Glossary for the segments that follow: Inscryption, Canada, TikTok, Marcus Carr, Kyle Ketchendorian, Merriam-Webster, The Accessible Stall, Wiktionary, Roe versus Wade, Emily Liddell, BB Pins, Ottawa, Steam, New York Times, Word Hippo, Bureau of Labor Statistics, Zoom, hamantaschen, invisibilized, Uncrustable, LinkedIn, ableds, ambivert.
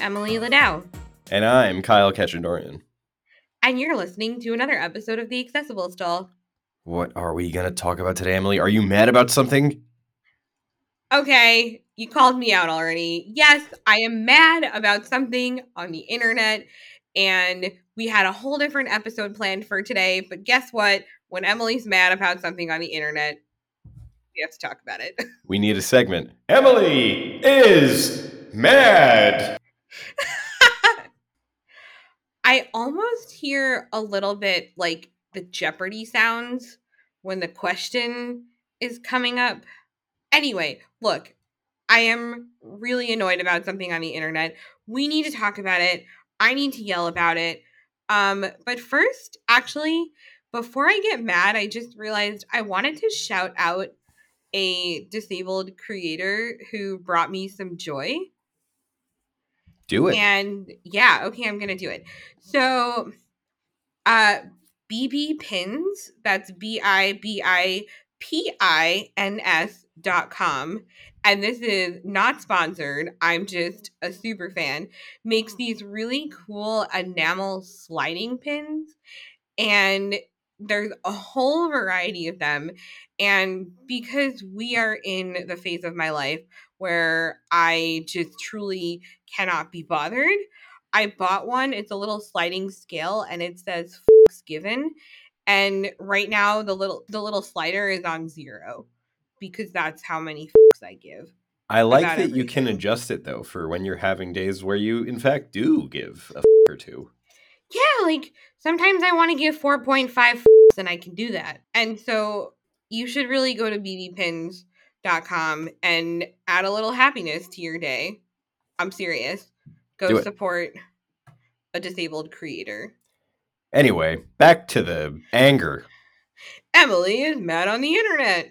Emily Ladau. And I'm Kyle Ketchendorian. And you're listening to another episode of The Accessible Stall. What are we going to talk about today, Emily? Are you mad about something? Okay, you called me out already. Yes, I am mad about something on the internet, and we had a whole different episode planned for today, but guess what? When Emily's mad about something on the internet, we have to talk about it. We need a segment. Emily is mad! I almost hear a little bit like the Jeopardy sounds when the question is coming up. Anyway, look, I am really annoyed about something on the internet. We need to talk about it. I need to yell about it. But first, actually, before I get mad, I just realized I wanted to shout out a disabled creator who brought me some joy. Do it. And yeah, okay, I'm going to do it. So BB Pins, that's BIBIPINS.com, and this is not sponsored, I'm just a super fan, makes these really cool enamel sliding pins, and there's a whole variety of them. And because we are in the phase of my life where I just truly cannot be bothered, I bought one. It's a little sliding scale, and it says "fucks given." And right now, the little slider is on 0, because that's how many fucks I give. I like that everything. You can adjust it, though, for when you're having days where you, in fact, do give a fuck or two. Yeah, like, sometimes I want to give 4.5 fucks, and I can do that. And so you should really go to bbpins.com and add a little happiness to your day. I'm serious. Go support a disabled creator. Anyway, back to the anger. Emily is mad on the internet.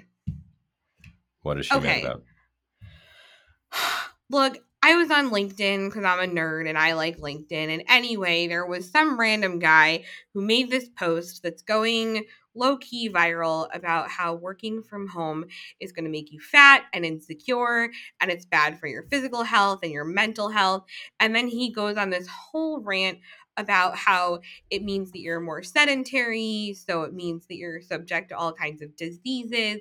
What is she mad about? Look, I was on LinkedIn because I'm a nerd and I like LinkedIn. And anyway, there was some random guy who made this post that's going low-key viral about how working from home is going to make you fat and insecure, and it's bad for your physical health and your mental health. And then he goes on this whole rant about how it means that you're more sedentary, so it means that you're subject to all kinds of diseases,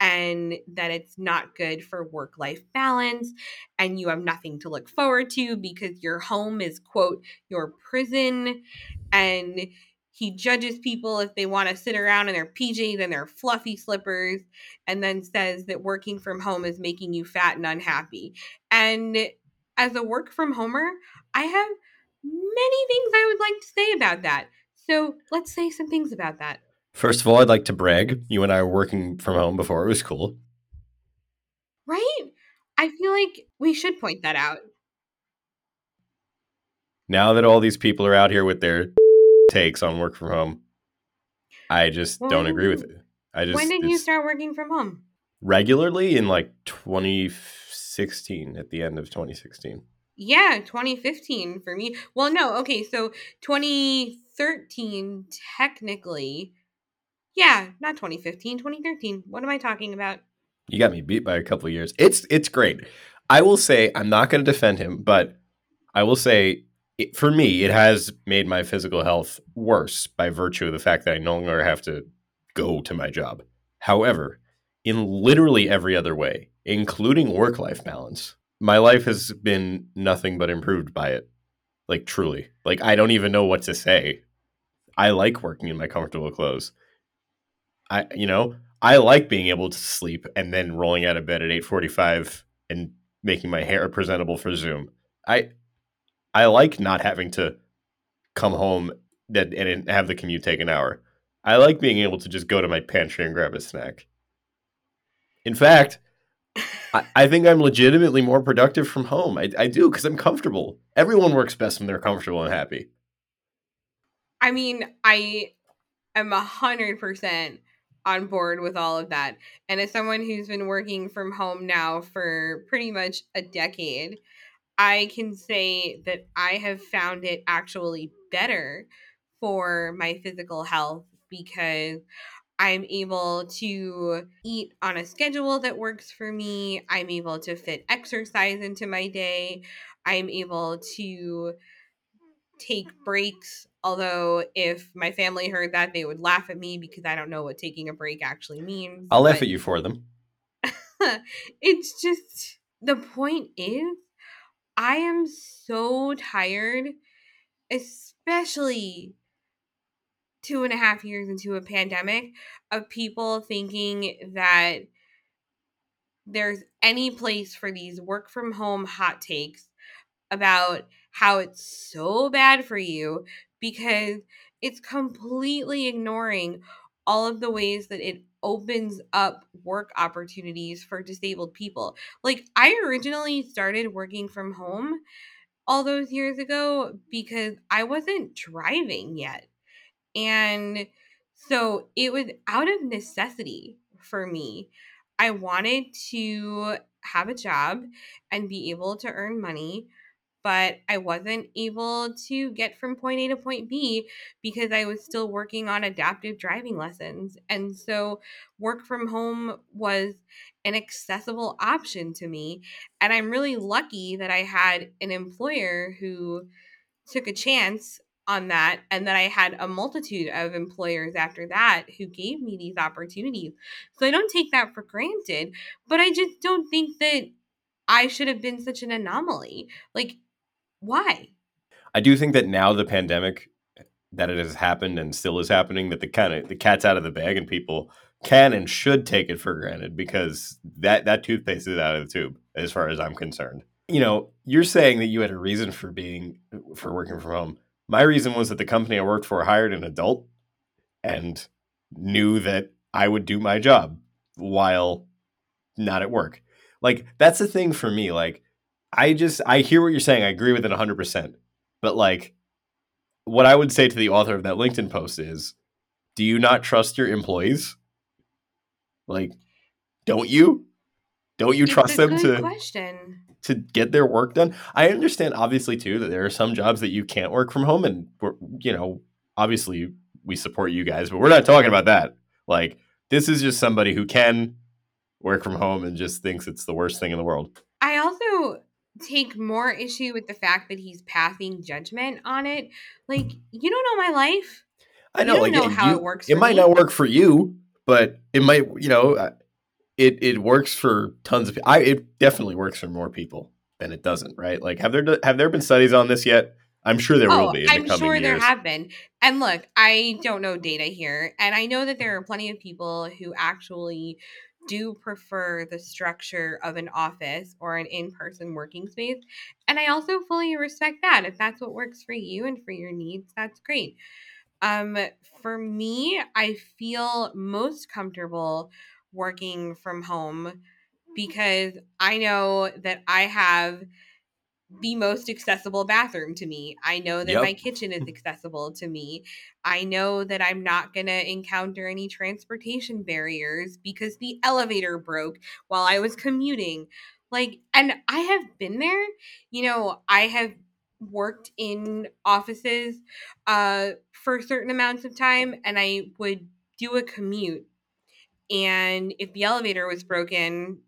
and that it's not good for work-life balance, and you have nothing to look forward to because your home is, quote, your prison. And he judges people if they want to sit around in their PJs and their fluffy slippers, and then says that working from home is making you fat and unhappy. And as a work-from-homer, I have many things I would like to say about that. So let's say some things about that. First of all, I'd like to brag. You and I were working from home before. It was cool. Right? I feel like we should point that out. Now that all these people are out here with their takes on work from home, I just don't agree with it. When did you start working from home? Regularly in like 2016, at the end of 2016. Yeah, 2015 for me. Well, no, okay, so 2013 technically. Yeah, not 2015, 2013. What am I talking about? You got me beat by a couple of years. It's great. I will say, I'm not going to defend him, but I will say, for me, it has made my physical health worse by virtue of the fact that I no longer have to go to my job. However, in literally every other way, including work-life balance, my life has been nothing but improved by it. Like, truly. Like, I don't even know what to say. I like working in my comfortable clothes. I like being able to sleep and then rolling out of bed at 8:45 and making my hair presentable for Zoom. I like not having to come home and have the commute take an hour. I like being able to just go to my pantry and grab a snack. In fact, I think I'm legitimately more productive from home. I do, because I'm comfortable. Everyone works best when they're comfortable and happy. I mean, I am 100% on board with all of that. And as someone who's been working from home now for pretty much a decade, I can say that I have found it actually better for my physical health because I'm able to eat on a schedule that works for me. I'm able to fit exercise into my day. I'm able to take breaks, although if my family heard that, they would laugh at me because I don't know what taking a break actually means. I'll laugh at you for them. It's just, the point is, I am so tired, especially 2.5 years into a pandemic, of people thinking that there's any place for these work from home hot takes about how it's so bad for you, because it's completely ignoring all of the ways that it opens up work opportunities for disabled people. Like, I originally started working from home all those years ago because I wasn't driving yet. And so it was out of necessity for me. I wanted to have a job and be able to earn money, but I wasn't able to get from point A to point B because I was still working on adaptive driving lessons. And so work from home was an accessible option to me. And I'm really lucky that I had an employer who took a chance on that, and that I had a multitude of employers after that who gave me these opportunities. So I don't take that for granted, but I just don't think that I should have been such an anomaly. Like, why? I do think that now the pandemic, that it has happened and still is happening, that the cat's out of the bag and people can and should take it for granted, because that toothpaste is out of the tube as far as I'm concerned. You know, you're saying that you had a reason for working from home. My reason was that the company I worked for hired an adult and knew that I would do my job while not at work. Like, that's the thing for me. Like, I hear what you're saying. I agree with it 100%. But like, what I would say to the author of that LinkedIn post is, do you not trust your employees? Like, don't you? Don't you trust them to get their work done? I understand, obviously, too, that there are some jobs that you can't work from home. And, you know, obviously, we support you guys, but we're not talking about that. Like, this is just somebody who can work from home and just thinks it's the worst thing in the world. I also take more issue with the fact that he's passing judgment on it. Like, you don't know my life. I know, you don't know how it works. It might not work for you, but it might, you know. It works for tons of people. It definitely works for more people than it doesn't, right? Like, have there been studies on this yet? I'm sure there will be in the coming years. I'm sure there have been. And look, I don't know data here. And I know that there are plenty of people who actually do prefer the structure of an office or an in-person working space. And I also fully respect that. If that's what works for you and for your needs, that's great. For me, I feel most comfortable working from home because I know that I have the most accessible bathroom to me. I know that my kitchen is accessible to me. I know that I'm not going to encounter any transportation barriers because the elevator broke while I was commuting. Like, and I have been there. You know, I have worked in offices for certain amounts of time, and I would do a commute. And if the elevator was broken,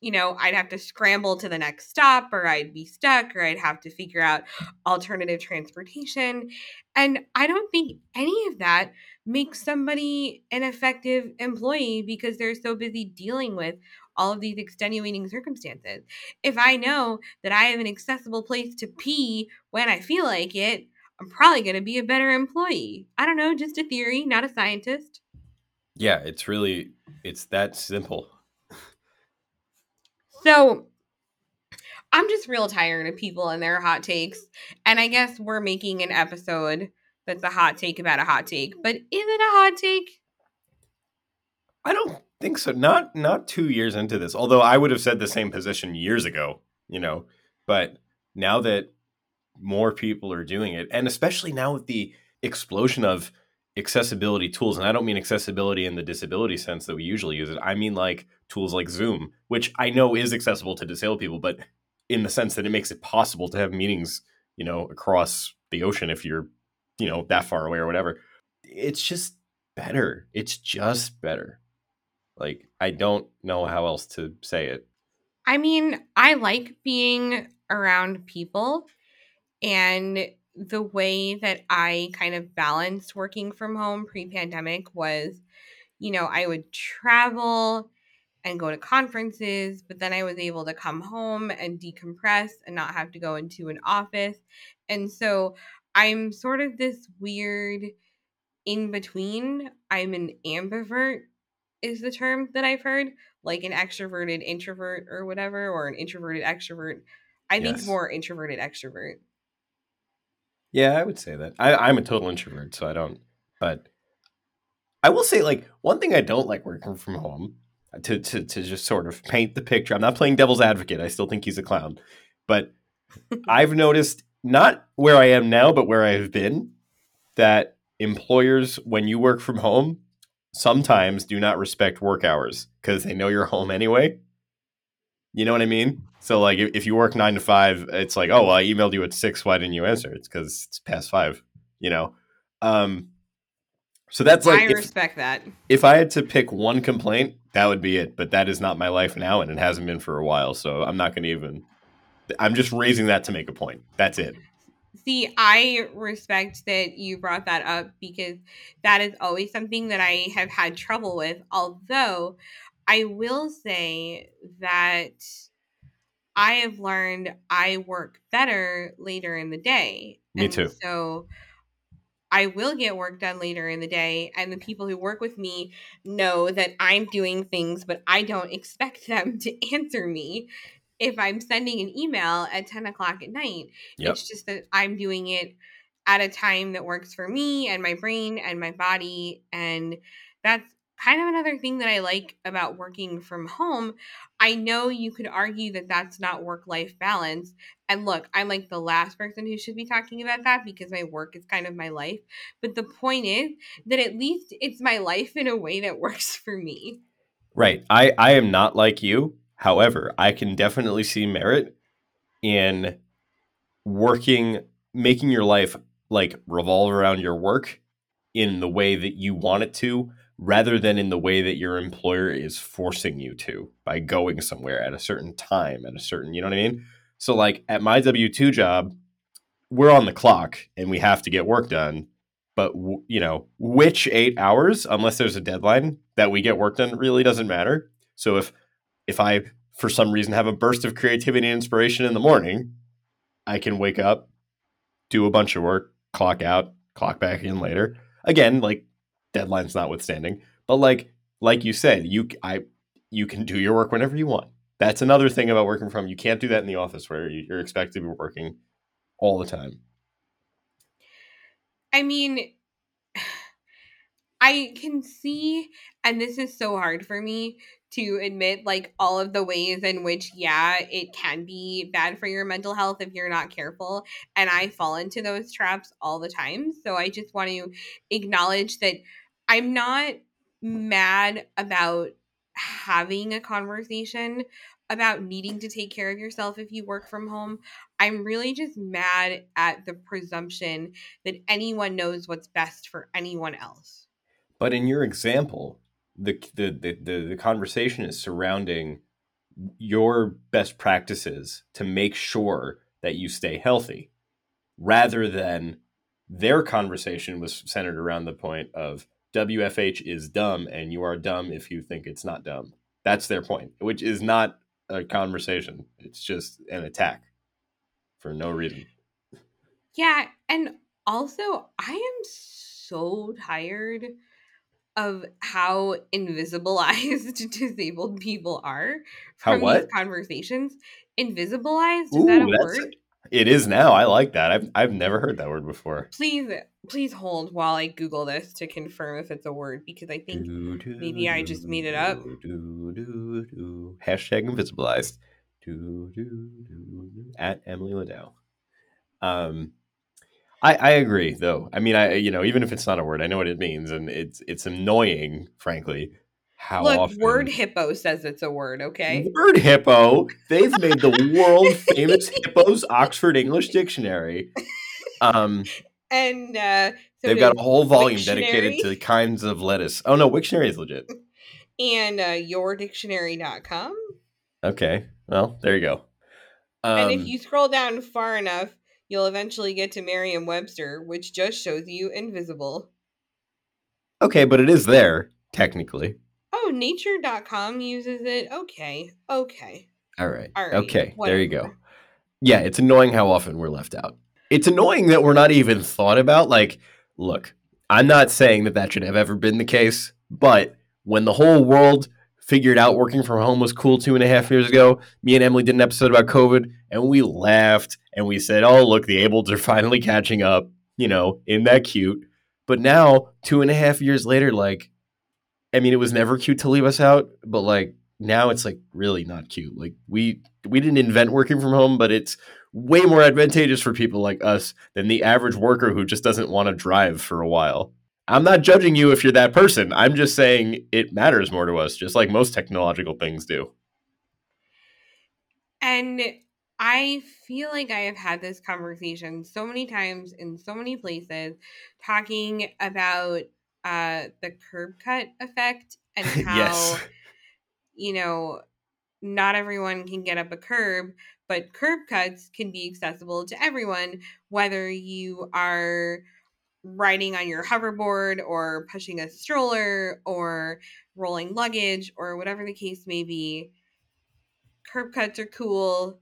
you know, I'd have to scramble to the next stop, or I'd be stuck, or I'd have to figure out alternative transportation. And I don't think any of that makes somebody an effective employee because they're so busy dealing with all of these extenuating circumstances. If I know that I have an accessible place to pee when I feel like it, I'm probably going to be a better employee. I don't know, just a theory, not a scientist. Yeah, it's that simple. So I'm just real tired of people and their hot takes. And I guess we're making an episode that's a hot take about a hot take. But is it a hot take? I don't think so. Not 2 years into this, although I would have said the same position years ago, you know, but now that more people are doing it, and especially now with the explosion of accessibility tools, and I don't mean accessibility in the disability sense that we usually use it. I mean like tools like Zoom, which I know is accessible to disabled people, but in the sense that it makes it possible to have meetings, you know, across the ocean if you're, you know, that far away or whatever. It's just better. It's just better. Like, I don't know how else to say it. I mean, I like being around people. And the way that I kind of balanced working from home pre-pandemic was, you know, I would travel and go to conferences, but then I was able to come home and decompress and not have to go into an office. And so I'm sort of this weird in between. I'm an ambivert is the term that I've heard, like an extroverted introvert or whatever, or an introverted extrovert. I think more introverted extrovert. Yeah, I would say that. I'm a total introvert, so I don't. But I will say, like, one thing I don't like working from home, to just sort of paint the picture. I'm not playing devil's advocate. I still think he's a clown. But I've noticed, not where I am now, but where I have been, that employers, when you work from home, sometimes do not respect work hours because they know you're home anyway. You know what I mean? So, like, if you work 9 to 5, it's like, oh, well, I emailed you at 6. Why didn't you answer? It's because it's past 5, you know? So that's like, I respect that. If I had to pick one complaint, that would be it. But that is not my life now, and it hasn't been for a while. So I'm not going to even, I'm just raising that to make a point. That's it. See, I respect that you brought that up because that is always something that I have had trouble with. Although I will say that I have learned I work better later in the day. Me too. So I will get work done later in the day. And the people who work with me know that I'm doing things, but I don't expect them to answer me if I'm sending an email at 10 o'clock at night. Yep. It's just that I'm doing it at a time that works for me and my brain and my body. And that's kind of another thing that I like about working from home. I know you could argue that that's not work-life balance. And look, I'm like the last person who should be talking about that because my work is kind of my life. But the point is that at least it's my life in a way that works for me. Right. I am not like you. However, I can definitely see merit in working, making your life like revolve around your work in the way that you want it to, rather than in the way that your employer is forcing you to by going somewhere at a certain time, at a certain, you know what I mean? So like at my W-2 job, we're on the clock and we have to get work done. But, you know, which 8 hours, unless there's a deadline that we get work done, really doesn't matter. So if I, for some reason, have a burst of creativity and inspiration in the morning, I can wake up, do a bunch of work, clock out, clock back in later. Again, like, deadlines notwithstanding, but like you said, you can do your work whenever you want. That's another thing about working from. You can't do that in the office where you're expected to be working all the time. I mean, I can see, and this is so hard for me to admit, like all of the ways in which, yeah, it can be bad for your mental health if you're not careful. And I fall into those traps all the time. So I just want to acknowledge that I'm not mad about having a conversation about needing to take care of yourself if you work from home. I'm really just mad at the presumption that anyone knows what's best for anyone else. But in your example, the conversation is surrounding your best practices to make sure that you stay healthy, rather than their conversation was centered around the point of WFH is dumb and you are dumb if you think it's not dumb. That's their point, which is not a conversation. It's just an attack for no reason. Yeah. And also, I am so tired of how invisibilized disabled people are from these conversations. Invisibilized? Is that a word? It is now. I like that. I've never heard that word before. Please hold while I Google this to confirm if it's a word, because I think maybe I just made it up. # invisibilized. At Emily Liddell. I agree, though. I mean, even if it's not a word, I know what it means, and it's annoying, frankly. Look, Word Hippo says it's a word, okay? Word Hippo? They've made the world famous Hippo's Oxford English Dictionary. So they've got a whole volume dedicated to the kinds of lettuce. Oh, no, Wiktionary is legit. And yourdictionary.com. Okay, well, there you go. And if you scroll down far enough, you'll eventually get to Merriam-Webster, which just shows you invisible. Okay, but it is there, technically. Oh, nature.com uses it. Okay. All right. Okay, whatever. There you go. Yeah, it's annoying how often we're left out. It's annoying that we're not even thought about. Like, look, I'm not saying that should have ever been the case, but when the whole world figured out working from home was cool 2.5 years ago, me and Emily did an episode about COVID, and we laughed, and we said, oh, look, the ableds are finally catching up, isn't that cute? But now, 2.5 years later, it was never cute to leave us out, but, now it's, really not cute. We didn't invent working from home, but it's way more advantageous for people like us than the average worker who just doesn't want to drive for a while. I'm not judging you if you're that person. I'm just saying it matters more to us, just like most technological things do. And I feel like I have had this conversation so many times in so many places, talking about the curb cut effect and how, yes, not everyone can get up a curb, but curb cuts can be accessible to everyone, whether you are riding on your hoverboard or pushing a stroller or rolling luggage or whatever the case may be. Curb cuts are cool.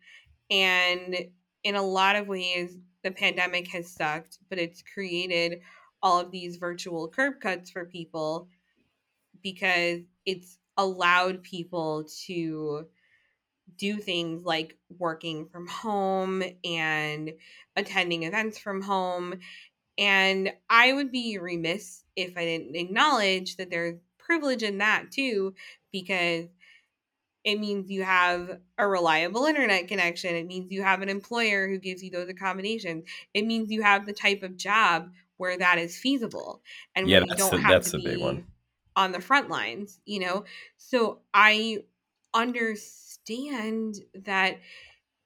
And in a lot of ways, the pandemic has sucked, but it's created all of these virtual curb cuts for people because it's allowed people to do things like working from home and attending events from home. And I would be remiss if I didn't acknowledge that there's privilege in that too, because it means you have a reliable internet connection. It means you have an employer who gives you those accommodations. It means you have the type of job where that is feasible. And yeah, that's the big one. On the front lines, So I understand that,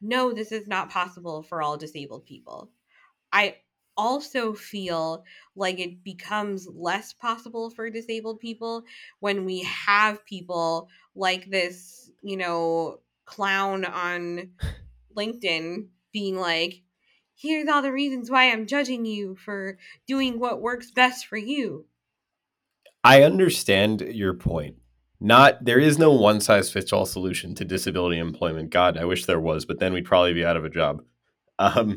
no, this is not possible for all disabled people. I also feel like it becomes less possible for disabled people when we have people like this, clown on LinkedIn being like, here's all the reasons why I'm judging you for doing what works best for you. I understand your point. There is no one-size-fits-all solution to disability employment. God, I wish there was, but then we'd probably be out of a job. I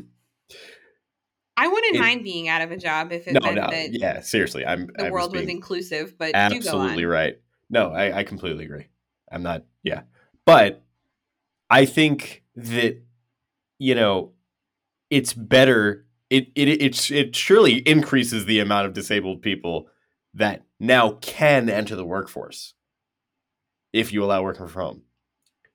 wouldn't mind being out of a job if it meant that. Yeah, seriously, the world was inclusive, but absolutely do go on. Right. No, I completely agree. I'm not. Yeah, but I think that it's better. It surely increases the amount of disabled people that now can enter the workforce if you allow working from home.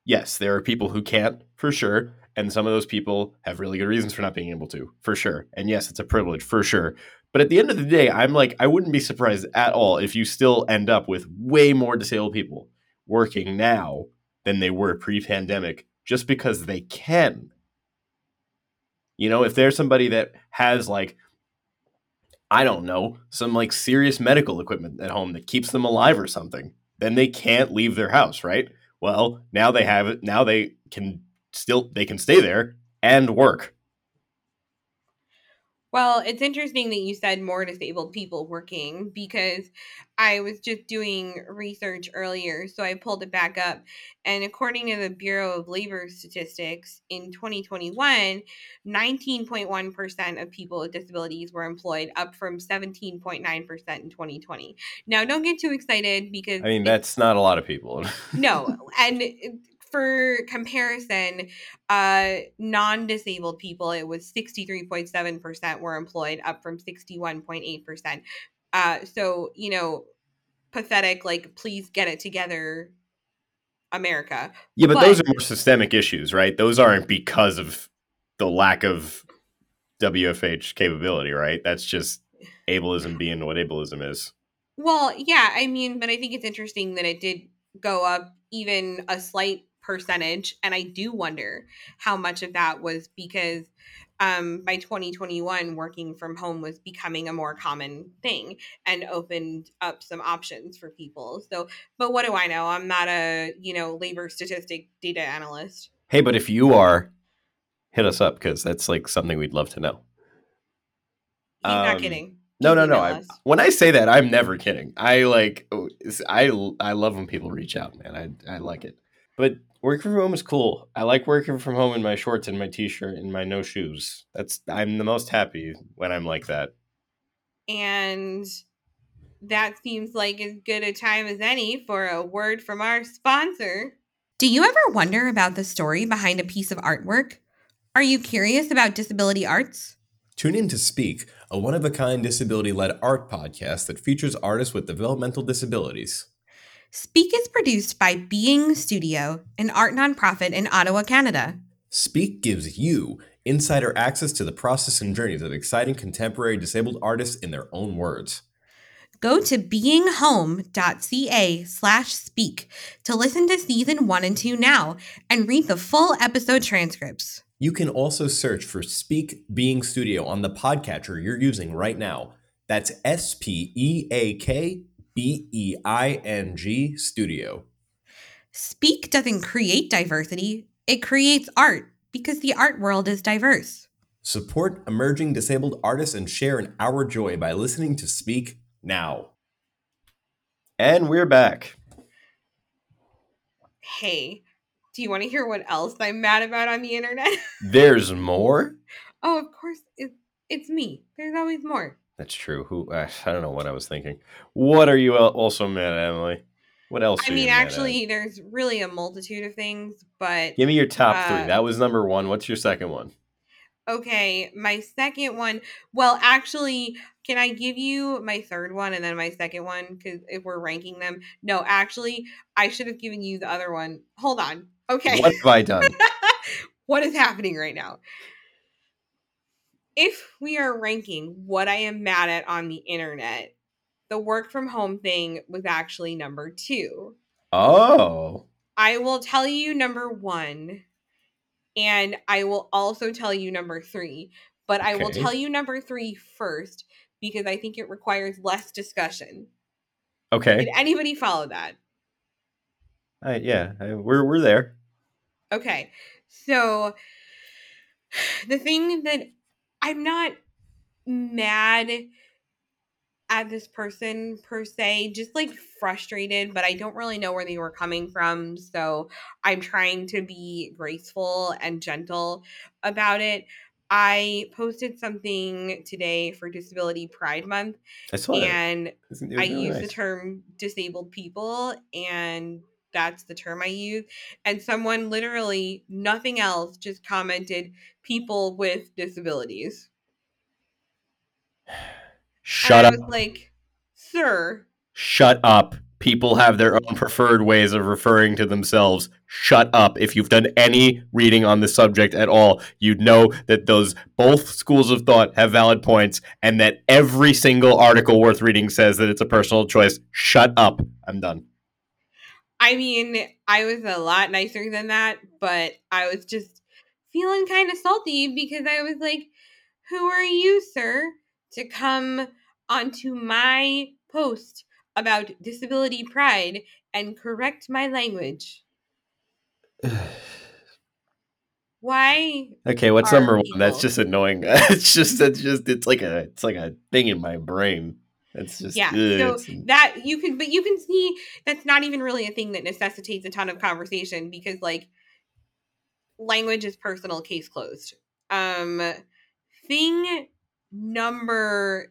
Yes, there are people who can't, for sure. And some of those people have really good reasons for not being able to, for sure. And yes, it's a privilege, for sure. But at the end of the day, I'm I wouldn't be surprised at all if you still end up with way more disabled people working now than they were pre-pandemic just because they can. If there's somebody that has I don't know, some serious medical equipment at home that keeps them alive or something, then they can't leave their house, right? Well, now they have it. Now they can stay there and work. Well, it's interesting that you said more disabled people working because I was just doing research earlier, so I pulled it back up. And according to the Bureau of Labor Statistics, in 2021, 19.1% of people with disabilities were employed, up from 17.9% in 2020. Now, don't get too excited because... that's not a lot of people. No, and... For comparison, non-disabled people, it was 63.7% were employed, up from 61.8%. So, pathetic, please get it together, America. Yeah, but those are more systemic issues, right? Those aren't because of the lack of WFH capability, right? That's just ableism being what ableism is. Well, yeah, but I think it's interesting that it did go up even a slight percentage, and I do wonder how much of that was because by 2021 working from home was becoming a more common thing and opened up some options for people. So, but what do I know? I'm not a labor statistic data analyst. Hey, but if you are, hit us up, because that's like something we'd love to know. He's not kidding. No. When I say that, I'm never kidding. I love when people reach out, man. I like it. But working from home is cool. I like working from home in my shorts and my t-shirt and my no shoes. I'm the most happy when I'm like that. And that seems like as good a time as any for a word from our sponsor. Do you ever wonder about the story behind a piece of artwork? Are you curious about disability arts? Tune in to Speak, a one-of-a-kind disability-led art podcast that features artists with developmental disabilities. Speak is produced by Being Studio, an art nonprofit in Ottawa, Canada. Speak gives you insider access to the process and journeys of exciting contemporary disabled artists in their own words. Go to beinghome.ca/speak to listen to season 1 and 2 now and read the full episode transcripts. You can also search for Speak Being Studio on the podcatcher you're using right now. That's SPEAK BEING Studio. Speak doesn't create diversity. It creates art, because the art world is diverse. Support emerging disabled artists and share in our joy by listening to Speak now. And we're back. Hey. Do you want to hear what else I'm mad about on the internet? There's more? Oh, of course. It's me. There's always more. That's true. I don't know what I was thinking. What are you also mad at, Emily? What else are you mad at? There's really a multitude of things, but... Give me your top three. That was number one. What's your second one? Okay, my second one... Well, actually, can I give you my third one and then my second one? Because if we're ranking them... No, actually, I should have given you the other one. Hold on. Okay. What have I done? What is happening right now? If we are ranking what I am mad at on the internet, the work from home thing was actually number 2. Oh. I will tell you number 1. And I will also tell you number 3. But okay. I will tell you number 3 first, because I think it requires less discussion. Okay. Did anybody follow that? We're there. Okay, so the thing that I'm not mad at this person per se, just like frustrated, but I don't really know where they were coming from. So I'm trying to be graceful and gentle about it. I posted something today for Disability Pride Month, and I used the term disabled people, and that's the term I use. And someone literally, nothing else, just commented, people with disabilities. Shut up. I was like, sir. Shut up. People have their own preferred ways of referring to themselves. Shut up. If you've done any reading on the subject at all, you'd know that those both schools of thought have valid points, and that every single article worth reading says that it's a personal choice. Shut up. I'm done. I mean, I was a lot nicer than that, but I was just feeling kind of salty, because I was like, who are you, sir, to come onto my post about disability pride and correct my language? Why? Okay, what's number one? That's just annoying. It's like a thing in my brain. It's just, yeah. You can see that's not even really a thing that necessitates a ton of conversation, because like language is personal, case closed. Thing number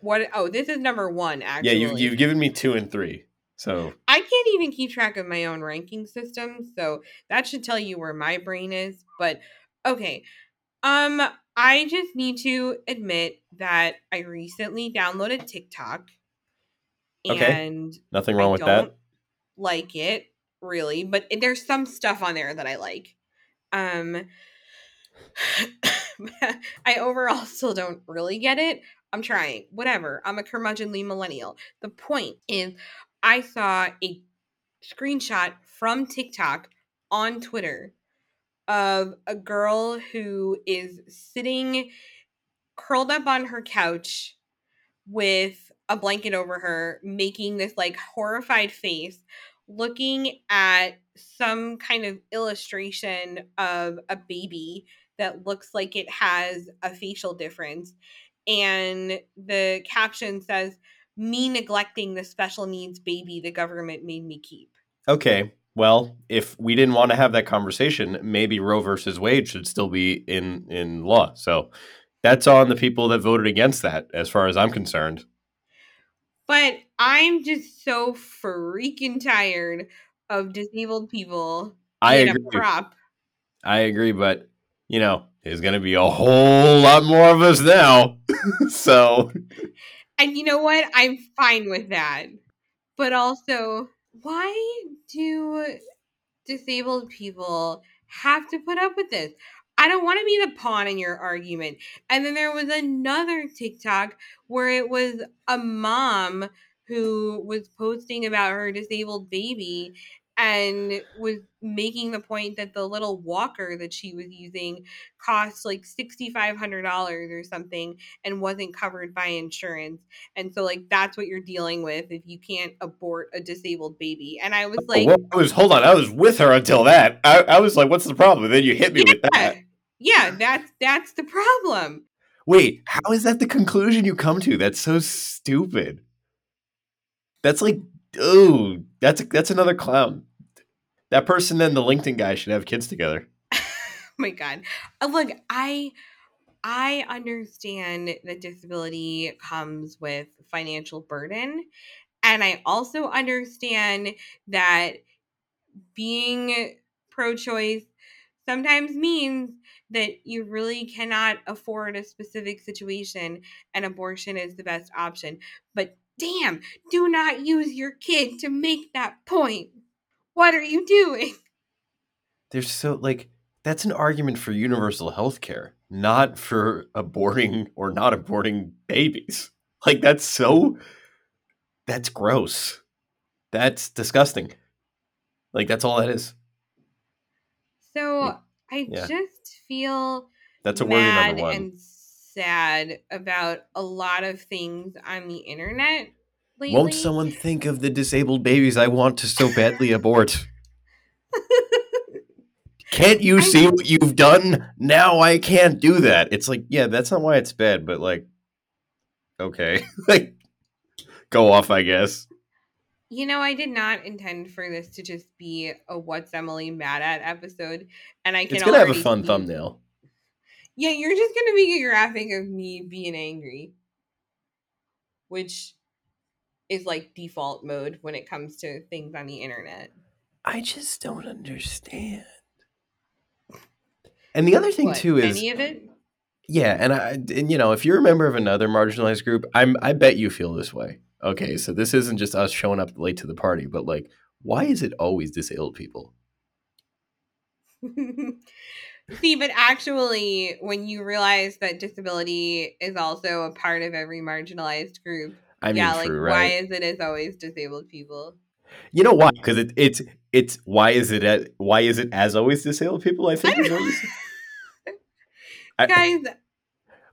what? Oh, this is number 1. Actually, yeah. You've given me 2 and 3, so I can't even keep track of my own ranking system. So that should tell you where my brain is. But okay. I just need to admit that I recently downloaded TikTok. And okay. Nothing wrong with that. I don't like it, really. But there's some stuff on there that I like. I overall still don't really get it. I'm trying. Whatever. I'm a curmudgeonly millennial. The point is, I saw a screenshot from TikTok on Twitter of a girl who is sitting curled up on her couch with a blanket over her, making this like horrified face looking at some kind of illustration of a baby that looks like it has a facial difference. And the caption says, "Me neglecting the special needs baby the government made me keep." Okay. Well, if we didn't want to have that conversation, maybe Roe versus Wade should still be in law. So that's on the people that voted against that, as far as I'm concerned. But I'm just so freaking tired of disabled people being a prop. I agree, but, you know, there's going to be a whole lot more of us now. So. And you know what? I'm fine with that. But also, why do disabled people have to put up with this? I don't want to be the pawn in your argument. And then there was another TikTok where it was a mom who was posting about her disabled baby and was making the point that the little walker that she was using cost like $6,500 or something and wasn't covered by insurance. And so, like, that's what you're dealing with if you can't abort a disabled baby. And I was like... I was with her until that. I was like, what's the problem? And then you hit me with that. Yeah, that's the problem. Wait, how is that the conclusion you come to? That's so stupid. That's like... Oh, that's another clown. That person and the LinkedIn guy should have kids together. Oh my God. Look, I understand that disability comes with financial burden. And I also understand that being pro-choice sometimes means that you really cannot afford a specific situation and abortion is the best option. But damn, do not use your kid to make that point. What are you doing? There's so, like, that's an argument for universal health care, not for aborting or not aborting babies. Like, that's gross. That's disgusting. Like, that's all that is. So I just feel that's a worry number one. And sad about a lot of things on the internet lately. Won't someone think of the disabled babies I want to so badly abort? Can't you see what you've done? Now I can't do that. It's like, yeah, that's not why it's bad, but like, okay. Like, go off, I guess. You know, I did not intend for this to just be a What's Emily Mad At episode, and I can. It's gonna have a fun thumbnail. Yeah, you're just going to make a graphic of me being angry, which is like default mode when it comes to things on the internet. I just don't understand. And the other thing too is any of it. Yeah, and you know, if you're a member of another marginalized group, I bet you feel this way. Okay, so this isn't just us showing up late to the party, but like, why is it always disabled people? See, but actually, when you realize that disability is also a part of every marginalized group, true, right? Why is it as always disabled people? You know why? Because it's why is it as always disabled people? I think. Guys,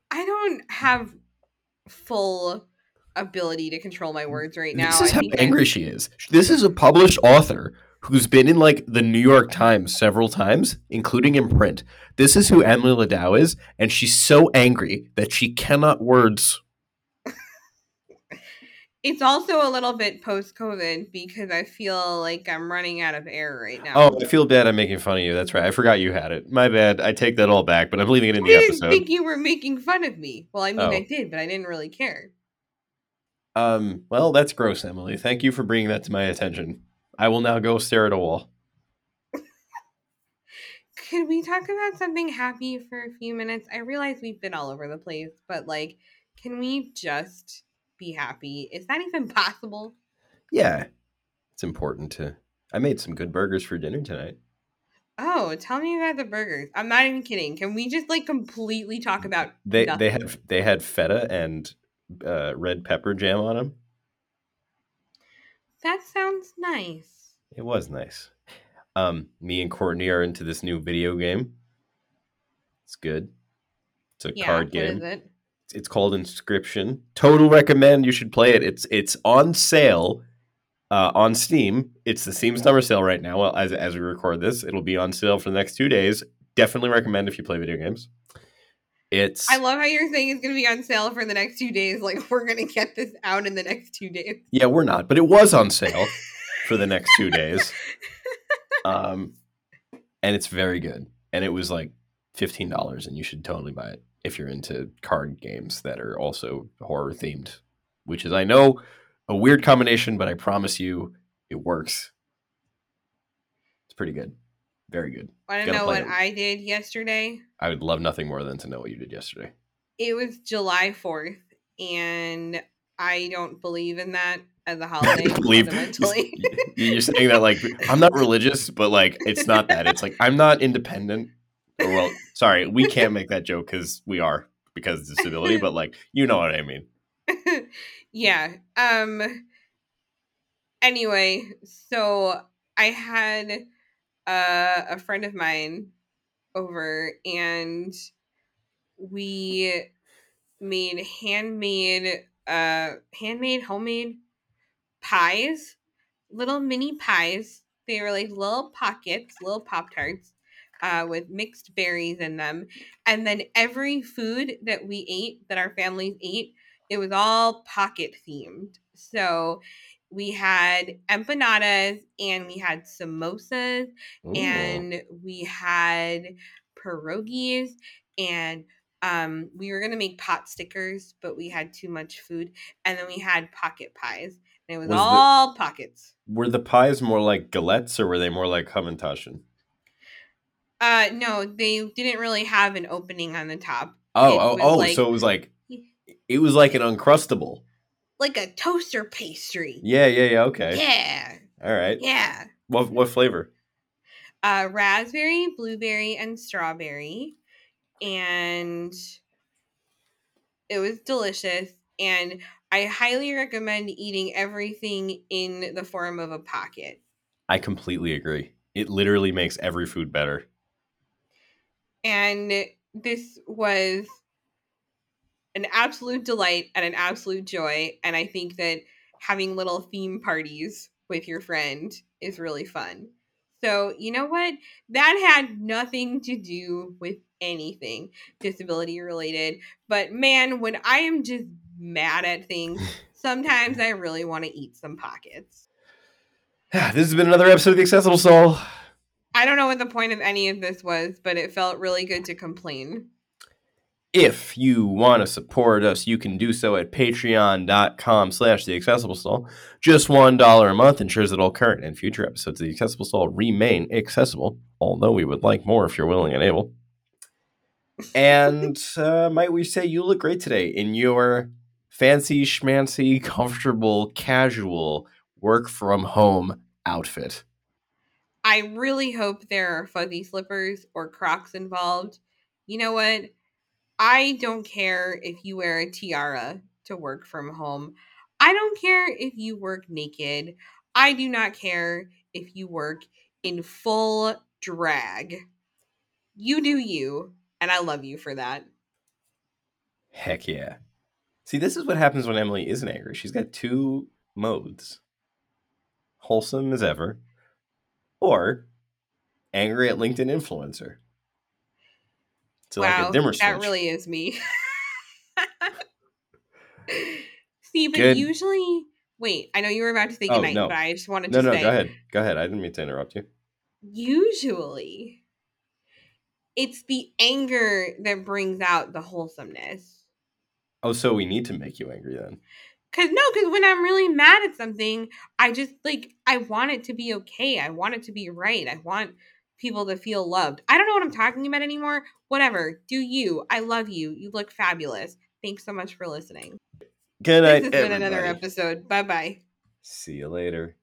I don't have full ability to control my words right now. This is how angry she is. This is a published author who's been in, like, the New York Times several times, including in print. This is who Emily Ladau is, and she's so angry that she cannot words. It's also a little bit post-COVID because I feel like I'm running out of air right now. Oh, I feel bad I'm making fun of you. That's right. I forgot you had it. My bad. I take that all back, but I'm leaving it in the episode. I didn't think you were making fun of me. Well, I mean, I did, but I didn't really care. Well, that's gross, Emily. Thank you for bringing that to my attention. I will now go stare at a wall. Could we talk about something happy for a few minutes? I realize we've been all over the place, but like, can we just be happy? Is that even possible? Yeah, it's important to... I made some good burgers for dinner tonight. Oh, tell me about the burgers. I'm not even kidding. Can we just like completely talk about nothing? They had feta and red pepper jam on them. That sounds nice. It was nice. Me and Courtney are into this new video game. It's good. It's a card game. What is it? It's called Inscryption. Total recommend. You should play it. It's on sale On Steam, it's the Steam summer sale right now. Well, as we record this, it'll be on sale for the next 2 days. Definitely recommend if you play video games. I love how you're saying it's going to be on sale for the next 2 days. Like, we're going to get this out in the next 2 days. Yeah, we're not. But it was on sale for the next 2 days. And it's very good. And it was like $15, and you should totally buy it if you're into card games that are also horror themed, which is, I know, a weird combination, but I promise you it works. It's pretty good. Very good. Want to know what I did yesterday? I would love nothing more than to know what you did yesterday. It was July 4th, and I don't believe in that as a holiday. Fundamentally. You're saying that like, I'm not religious, but like, it's not that. It's like, I'm not independent. Or, well, sorry, we can't make that joke because we are, because of disability, but like, you know what I mean. Yeah. Anyway, so I had a friend of mine over, and we made handmade homemade pies, little mini pies. They were like little pockets, little Pop-Tarts with mixed berries in them. And then every food that we ate, that our families ate, it was all pocket themed. So we had empanadas, and we had samosas, and we had pierogies, and we were going to make pot stickers, but we had too much food. And then we had pocket pies, and it was all pockets. Were the pies more like galettes, or were they more like hamantaschen? No, they didn't really have an opening on the top. So it was like... It was like an Uncrustable. Like a toaster pastry. Yeah. Okay. Yeah. All right. Yeah. What flavor? Raspberry, blueberry, and strawberry. And it was delicious. And I highly recommend eating everything in the form of a pocket. I completely agree. It literally makes every food better. And this was an absolute delight and an absolute joy. And I think that having little theme parties with your friend is really fun. So you know what? That had nothing to do with anything disability related. But man, when I am just mad at things, sometimes I really want to eat some pockets. This has been another episode of The Accessible Stall. I don't know what the point of any of this was, but it felt really good to complain. If you want to support us, you can do so at patreon.com/The Accessible Stall. Just $1 a month ensures that all current and future episodes of The Accessible Stall remain accessible, although we would like more if you're willing and able. And might we say you look great today in your fancy, schmancy, comfortable, casual work-from-home outfit. I really hope there are fuzzy slippers or Crocs involved. You know what? I don't care if you wear a tiara to work from home. I don't care if you work naked. I do not care if you work in full drag. You do you, and I love you for that. Heck yeah. See, this is what happens when Emily isn't angry. She's got two modes. Wholesome as ever, or angry at LinkedIn influencer. Wow, like a dimmer switch. That really is me. See, but good. Usually... Wait, I know you were about to say goodnight, but I just wanted to say... No, go ahead. I didn't mean to interrupt you. Usually, it's the anger that brings out the wholesomeness. Oh, so we need to make you angry then. Because when I'm really mad at something, I just, like, I want it to be okay. I want it to be right. I want people to feel loved. I don't know what I'm talking about anymore. Whatever. Do you. I love you. You look fabulous. Thanks so much for listening. Good night, everybody. This has been another episode. Bye-bye. See you later.